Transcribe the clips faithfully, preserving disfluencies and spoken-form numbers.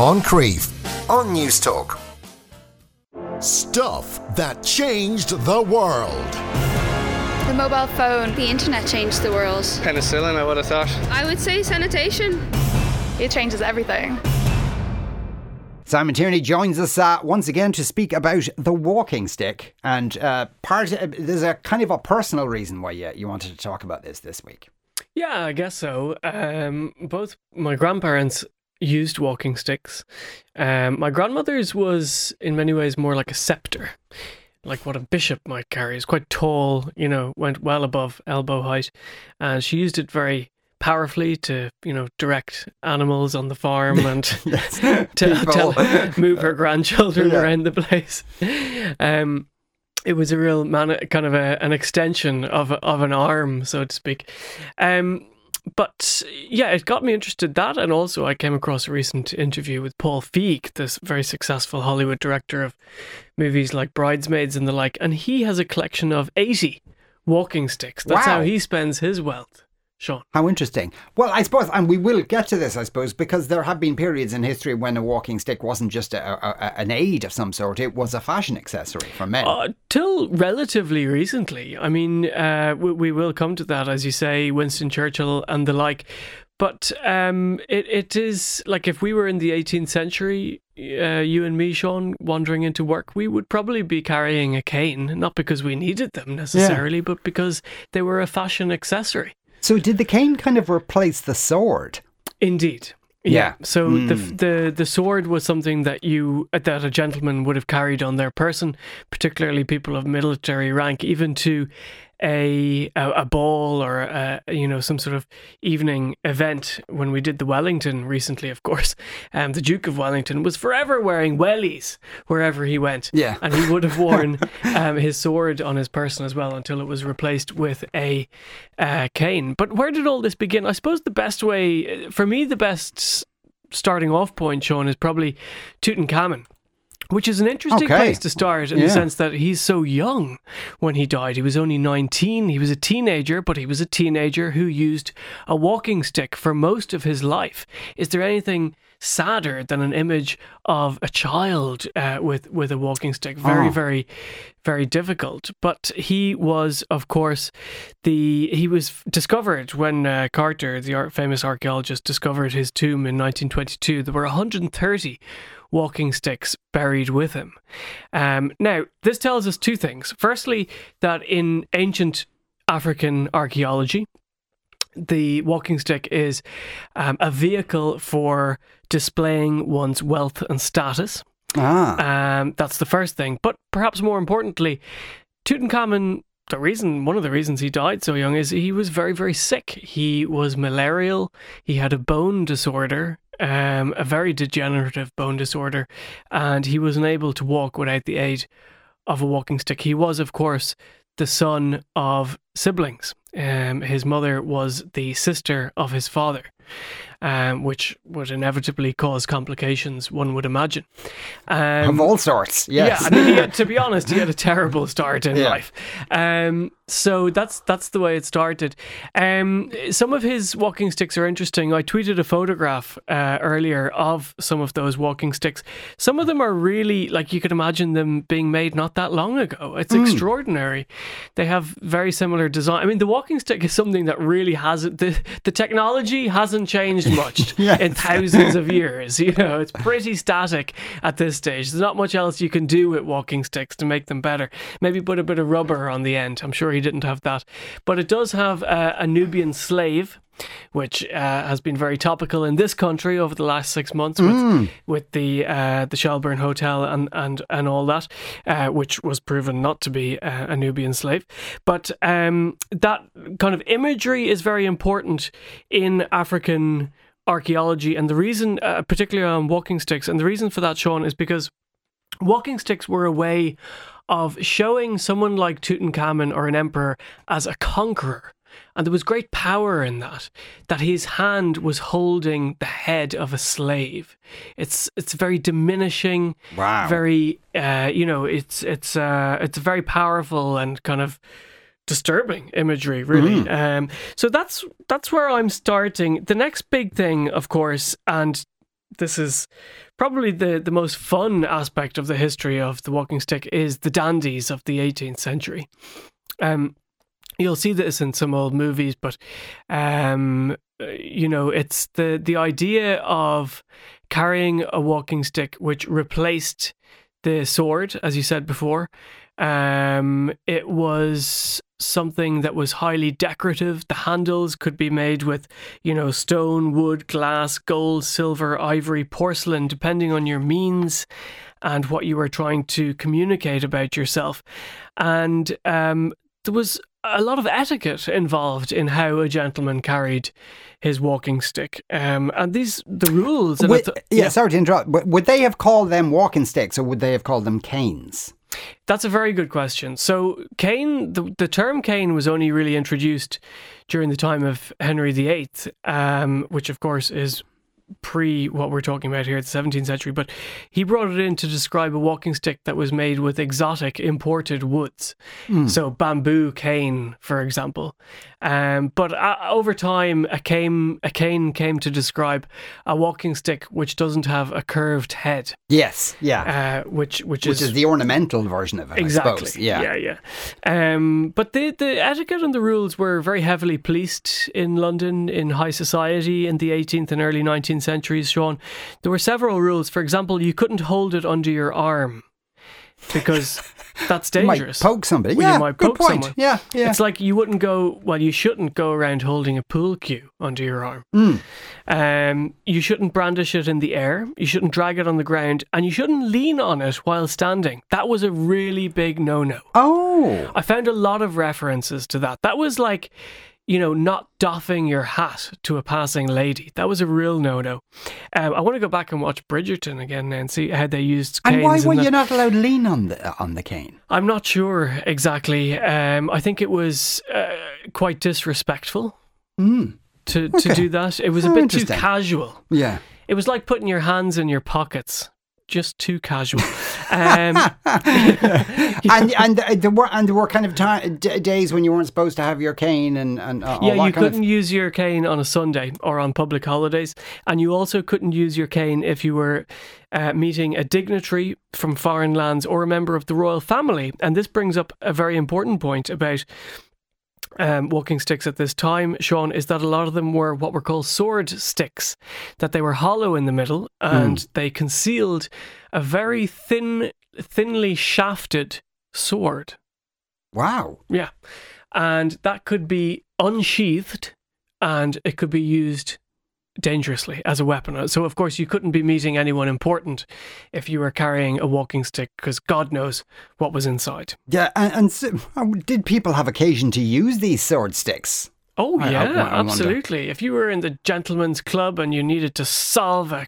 Moncrief on News Talk. Stuff that changed the world. The mobile phone, the internet changed the world. Penicillin, I would have thought. I would say sanitation. It changes everything. Simon Tierney joins us uh, once again to speak about the walking stick. And uh, part of, there's a kind of a personal reason why you, you wanted to talk about this this week. Yeah, I guess so. Um, both my grandparents used walking sticks. Um, my grandmother's was in many ways more like a scepter, like what a bishop might carry. It's quite tall, you know, went well above elbow height. And she used it very powerfully to, you know, direct animals on the farm and to, to move her grandchildren yeah. around the place. Um, it was a real man, kind of a, an extension of of an arm, so to speak. Um, But yeah, it got me interested, that, and also I came across a recent interview with Paul Feig, this very successful Hollywood director of movies like Bridesmaids and the like, and he has a collection of eighty walking sticks. That's wow. how he spends his wealth. Sean. How interesting. Well, I suppose, and we will get to this, I suppose, because there have been periods in history when a walking stick wasn't just a, a, an aid of some sort. It was a fashion accessory for men. Uh, till relatively recently. I mean, uh, we, we will come to that, as you say, Winston Churchill and the like. But um, it, it is like if we were in the eighteenth century, uh, you and me, Sean, wandering into work, we would probably be carrying a cane, not because we needed them necessarily, yeah. but because they were a fashion accessory. So did the cane kind of replace the sword? Indeed. Yeah. yeah. So mm. the, the the sword was something that you that a gentleman would have carried on their person, particularly people of military rank, even to a a, a ball or a, you know some sort of evening event. When we did the Wellington recently, of course, um, the Duke of Wellington was forever wearing wellies wherever he went. Yeah. And he would have worn um, his sword on his person as well until it was replaced with a uh, cane. But where did all this begin? I suppose the best way for me, the best. starting off point, Sean, is probably Tutankhamun, which is an interesting okay. place to start in yeah. the sense that he's so young when he died. He was only nineteen. He was a teenager, but he was a teenager who used a walking stick for most of his life. Is there anything sadder than an image of a child uh, with, with a walking stick? Very, oh. very, very difficult. But he was, of course, the he was discovered when uh, Carter, the ar- famous archaeologist, discovered his tomb in nineteen twenty-two. There were one hundred thirty walking sticks buried with him. Um, now, this tells us two things. Firstly, that in ancient African archaeology, the walking stick is um, a vehicle for displaying one's wealth and status. Ah. Um, that's the first thing. But perhaps more importantly, Tutankhamun, the reason, one of the reasons he died so young is he was very, very sick. He was malarial. He had a bone disorder. Um, a very degenerative bone disorder, and he was unable to walk without the aid of a walking stick. He was, of course, the son of siblings. Um, his mother was the sister of his father, um, which would inevitably cause complications, one would imagine. Um, of all sorts, yes. Yeah, I mean, he had, to be honest, he had a terrible start in yeah. life. Um, so that's that's the way it started. Um, some of his walking sticks are interesting. I tweeted a photograph uh, earlier of some of those walking sticks. Some of them are really, like, you could imagine them being made not that long ago. It's mm. extraordinary. They have very similar design. I mean, the walking Walking stick is something that really hasn't, the, the technology hasn't changed much yes. in thousands of years. You know, it's pretty static at this stage. There's not much else you can do with walking sticks to make them better. Maybe put a bit of rubber on the end. I'm sure he didn't have that. But it does have uh, a Nubian slave, which uh, has been very topical in this country over the last six months with, mm. with the uh, the Shelburne Hotel and, and, and all that, uh, which was proven not to be a, a Nubian slave. But um, that kind of imagery is very important in African archaeology. And the reason, uh, particularly on walking sticks, and the reason for that, Sean, is because walking sticks were a way of showing someone like Tutankhamun or an emperor as a conqueror. And there was great power in that, that his hand was holding the head of a slave. It's it's very diminishing, wow. very, uh, you know, it's it's uh, it's very powerful and kind of disturbing imagery, really. Mm. Um, so that's that's where I'm starting. The next big thing, of course, and this is probably the, the most fun aspect of the history of the walking stick is the dandies of the eighteenth century. Um, you'll see this in some old movies, but, um, you know, it's the, the idea of carrying a walking stick, which replaced the sword, as you said before. Um, it was something that was highly decorative. The handles could be made with, you know, stone, wood, glass, gold, silver, ivory, porcelain, depending on your means and what you were trying to communicate about yourself. And um, there was a lot of etiquette involved in how a gentleman carried his walking stick. Um, and these, the rules... And would, th- yeah, yeah, sorry to interrupt. Would they have called them walking sticks or would they have called them canes? That's a very good question. So cane, the, the term cane was only really introduced during the time of Henry the Eighth, um, which of course is pre what we're talking about here, the seventeenth century, but he brought it in to describe a walking stick that was made with exotic imported woods. Mm. So bamboo cane, for example. Um, but uh, over time, a cane, a cane came to describe a walking stick which doesn't have a curved head. Yes, yeah. Uh, which which, which is, is the ornamental version of it, exactly. I suppose. Yeah, yeah, yeah. Um, but the, the etiquette and the rules were very heavily policed in London, in high society in the eighteenth and early nineteenth centuries, Sean. There were several rules. For example, you couldn't hold it under your arm because that's dangerous. You might poke somebody. Well, yeah, you might good poke point. Someone. Yeah, yeah. It's like you wouldn't go, well, you shouldn't go around holding a pool cue under your arm. Mm. Um, you shouldn't brandish it in the air. You shouldn't drag it on the ground. And you shouldn't lean on it while standing. That was a really big no-no. Oh. I found a lot of references to that. That was like... you know, not doffing your hat to a passing lady. That was a real no-no. Um, I want to go back and watch Bridgerton again and see how they used canes. And why were and you not allowed to lean on the on the cane? I'm not sure exactly. Um, I think it was uh, quite disrespectful mm. to, okay. to do that. It was a oh, bit too casual. Yeah. It was like putting your hands in your pockets. Just too casual. Um, and and uh, there were and there were kind of time, d- days when you weren't supposed to have your cane and, and uh, all yeah, that you kind couldn't of... use your cane on a Sunday or on public holidays, and you also couldn't use your cane if you were uh, meeting a dignitary from foreign lands or a member of the royal family. And this brings up a very important point about Um, walking sticks at this time, Sean, is that a lot of them were what were called sword sticks, that they were hollow in the middle and mm. they concealed a very thin, thinly shafted sword. Wow. Yeah. And that could be unsheathed and it could be used dangerously as a weapon. So, of course, you couldn't be meeting anyone important if you were carrying a walking stick because God knows what was inside. Yeah, and, and so, did people have occasion to use these sword sticks? Oh, I, yeah, I, I, I absolutely. Wonder. If you were in the gentleman's club and you needed to solve a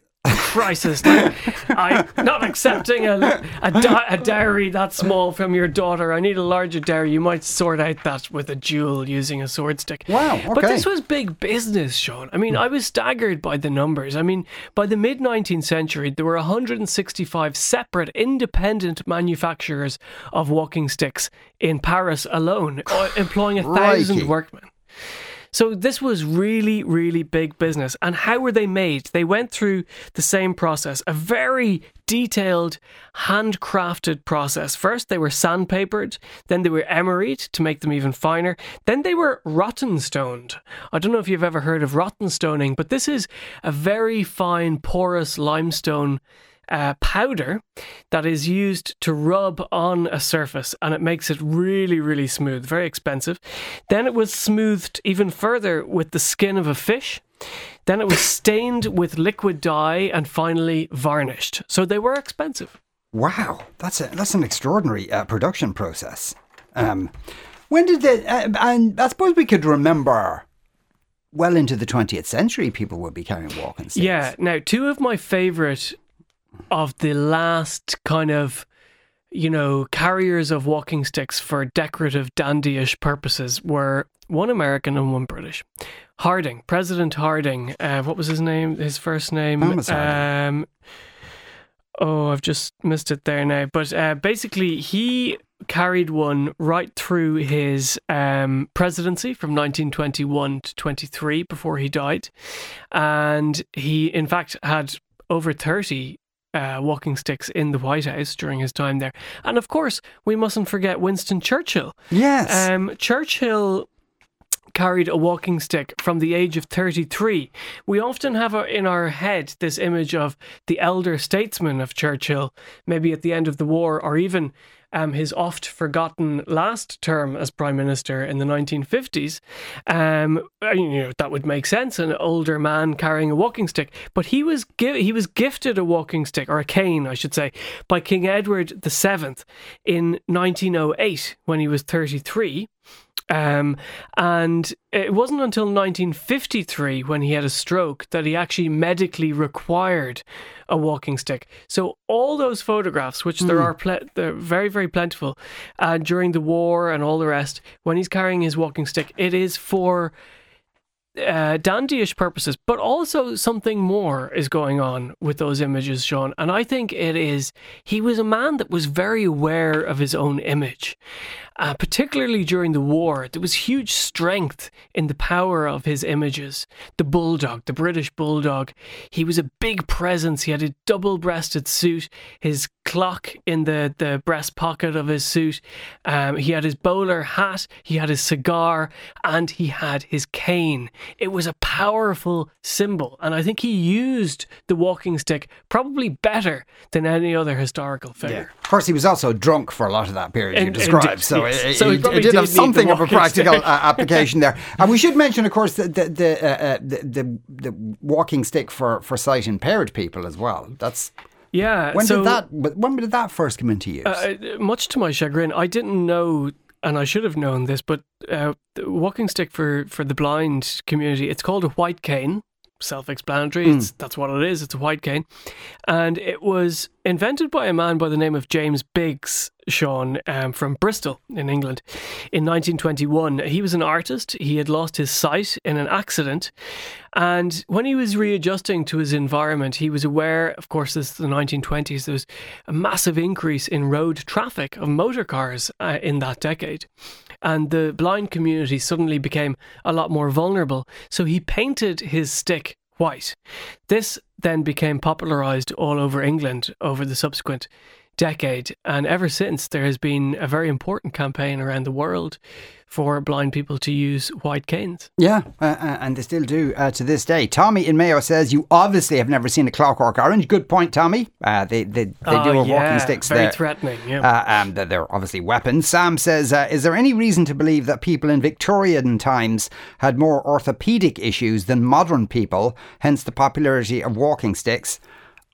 crisis, like, I'm not accepting a, a, di- a dowry that small from your daughter. I need a larger dowry. You might sort out that with a duel using a sword stick. Wow, okay. But this was big business, Sean. I mean, I was staggered by the numbers. I mean, by the mid-nineteenth century, there were one hundred sixty-five separate independent manufacturers of walking sticks in Paris alone, employing a thousand workmen. So this was really, really big business. And how were they made? They went through the same process, a very detailed, handcrafted process. First, they were sandpapered. Then they were emeryed to make them even finer. Then they were rotton-stoned. I don't know if you've ever heard of rotton-stoning, but this is a very fine, porous limestone Uh, powder that is used to rub on a surface, and it makes it really, really smooth. Very expensive. Then it was smoothed even further with the skin of a fish. Then it was stained with liquid dye, and finally varnished. So they were expensive. Wow, that's a that's an extraordinary uh, production process. Um, when did they? Uh, and I suppose we could remember. Well into the twentieth century, people would be carrying walking sticks. Yeah. Now, two of my favourite. Of the last kind of, you know, carriers of walking sticks for decorative dandyish purposes were one American and one British. Harding, President Harding, uh, what was his name? His first name? Um, oh, I've just missed it there now. But uh, basically, he carried one right through his um, presidency from nineteen twenty-one to twenty-three before he died. And he, in fact, had over thirty uh, walking sticks in the White House during his time there. And of course, we mustn't forget Winston Churchill. Yes. Um, Churchill carried a walking stick from the age of thirty-three. We often have in our head this image of the elder statesman of Churchill, maybe at the end of the war, or even um, his oft-forgotten last term as Prime Minister in the nineteen fifties. Um, you know, that would make sense, an older man carrying a walking stick. But he was gi- he was gifted a walking stick, or a cane, I should say, by King Edward the Seventh in nineteen oh eight when he was thirty-three. Um, and it wasn't until nineteen fifty-three when he had a stroke that he actually medically required a walking stick. So all those photographs, which mm. there are ple- they're very, very plentiful, uh, during the war and all the rest, when he's carrying his walking stick, it is for uh, dandyish purposes, but also something more is going on with those images, Sean. And I think it is, he was a man that was very aware of his own image. Uh, particularly during the war, there was huge strength in the power of his images. The bulldog, the British bulldog, he was a big presence. He had a double-breasted suit, his clock in the, the breast pocket of his suit. Um, he had his bowler hat, he had his cigar, and he had his cane. It was a powerful symbol, and I think he used the walking stick probably better than any other historical figure. Yeah. Of course, he was also drunk for a lot of that period in, you described, so It, so it, it, it did, did have something of a practical uh, application there. And we should mention, of course, the the the, uh, the, the, the walking stick for, for sight impaired people as well. That's yeah. When so, did that? When did that first come into use? Uh, much to my chagrin, I didn't know, and I should have known this. But uh, the walking stick for, for the blind community, it's called a white cane. Self-explanatory. Mm. It's, that's what it is. It's a white cane. And it was invented by a man by the name of James Biggs, Sean, um, from Bristol in England in nineteen twenty-one. He was an artist. He had lost his sight in an accident. And when he was readjusting to his environment, he was aware, of course, this is the nineteen twenties, there was a massive increase in road traffic of motor cars uh, in that decade. And the blind community suddenly became a lot more vulnerable. So he painted his stick white. This then became popularised all over England over the subsequent decade. And ever since, there has been a very important campaign around the world for blind people to use white canes. Yeah, uh, and they still do uh, to this day. Tommy in Mayo says, you obviously have never seen a Clockwork Orange. Good point, Tommy. Uh, they they, they oh, do have yeah. walking sticks very there. Very threatening, yeah. Uh, um, they're obviously weapons. Sam says, uh, is there any reason to believe that people in Victorian times had more orthopaedic issues than modern people, hence the popularity of walking sticks?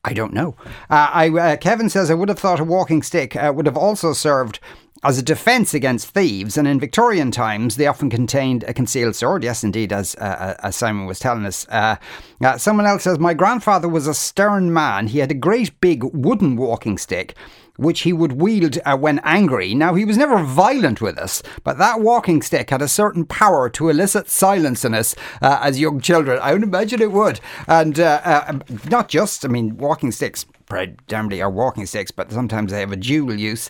I don't know. Uh, I uh, Kevin says, I would have thought a walking stick uh, would have also served as a defence against thieves, and in Victorian times they often contained a concealed sword. Yes, indeed, as uh, as Simon was telling us. Uh, uh, someone else says, my grandfather was a stern man. He had a great big wooden walking stick, which he would wield uh, when angry. Now, he was never violent with us, but that walking stick had a certain power to elicit silence in us uh, as young children. I would imagine it would. And uh, uh, not just, I mean, walking sticks predominantly are walking sticks, but sometimes they have a dual use.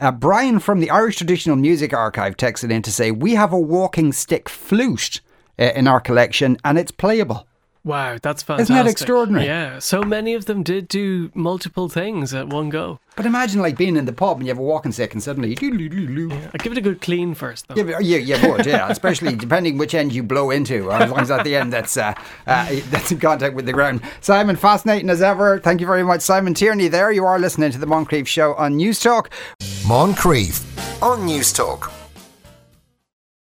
Uh, Brian from the Irish Traditional Music Archive texted in to say, we have a walking stick flute uh, in our collection and it's playable. Wow, that's fantastic. Isn't that extraordinary? Yeah, so many of them did do multiple things at one go. But imagine like being in the pub and you have a walking stick and suddenly... Yeah, I'd give it a good clean first, though. Yeah, you, you would, yeah. Especially depending which end you blow into. Or as long as at the end that's uh, uh, that's in contact with the ground. Simon, fascinating as ever. Thank you very much, Simon Tierney there. You are listening to The Moncrief Show on News Talk. Moncrief on News Talk.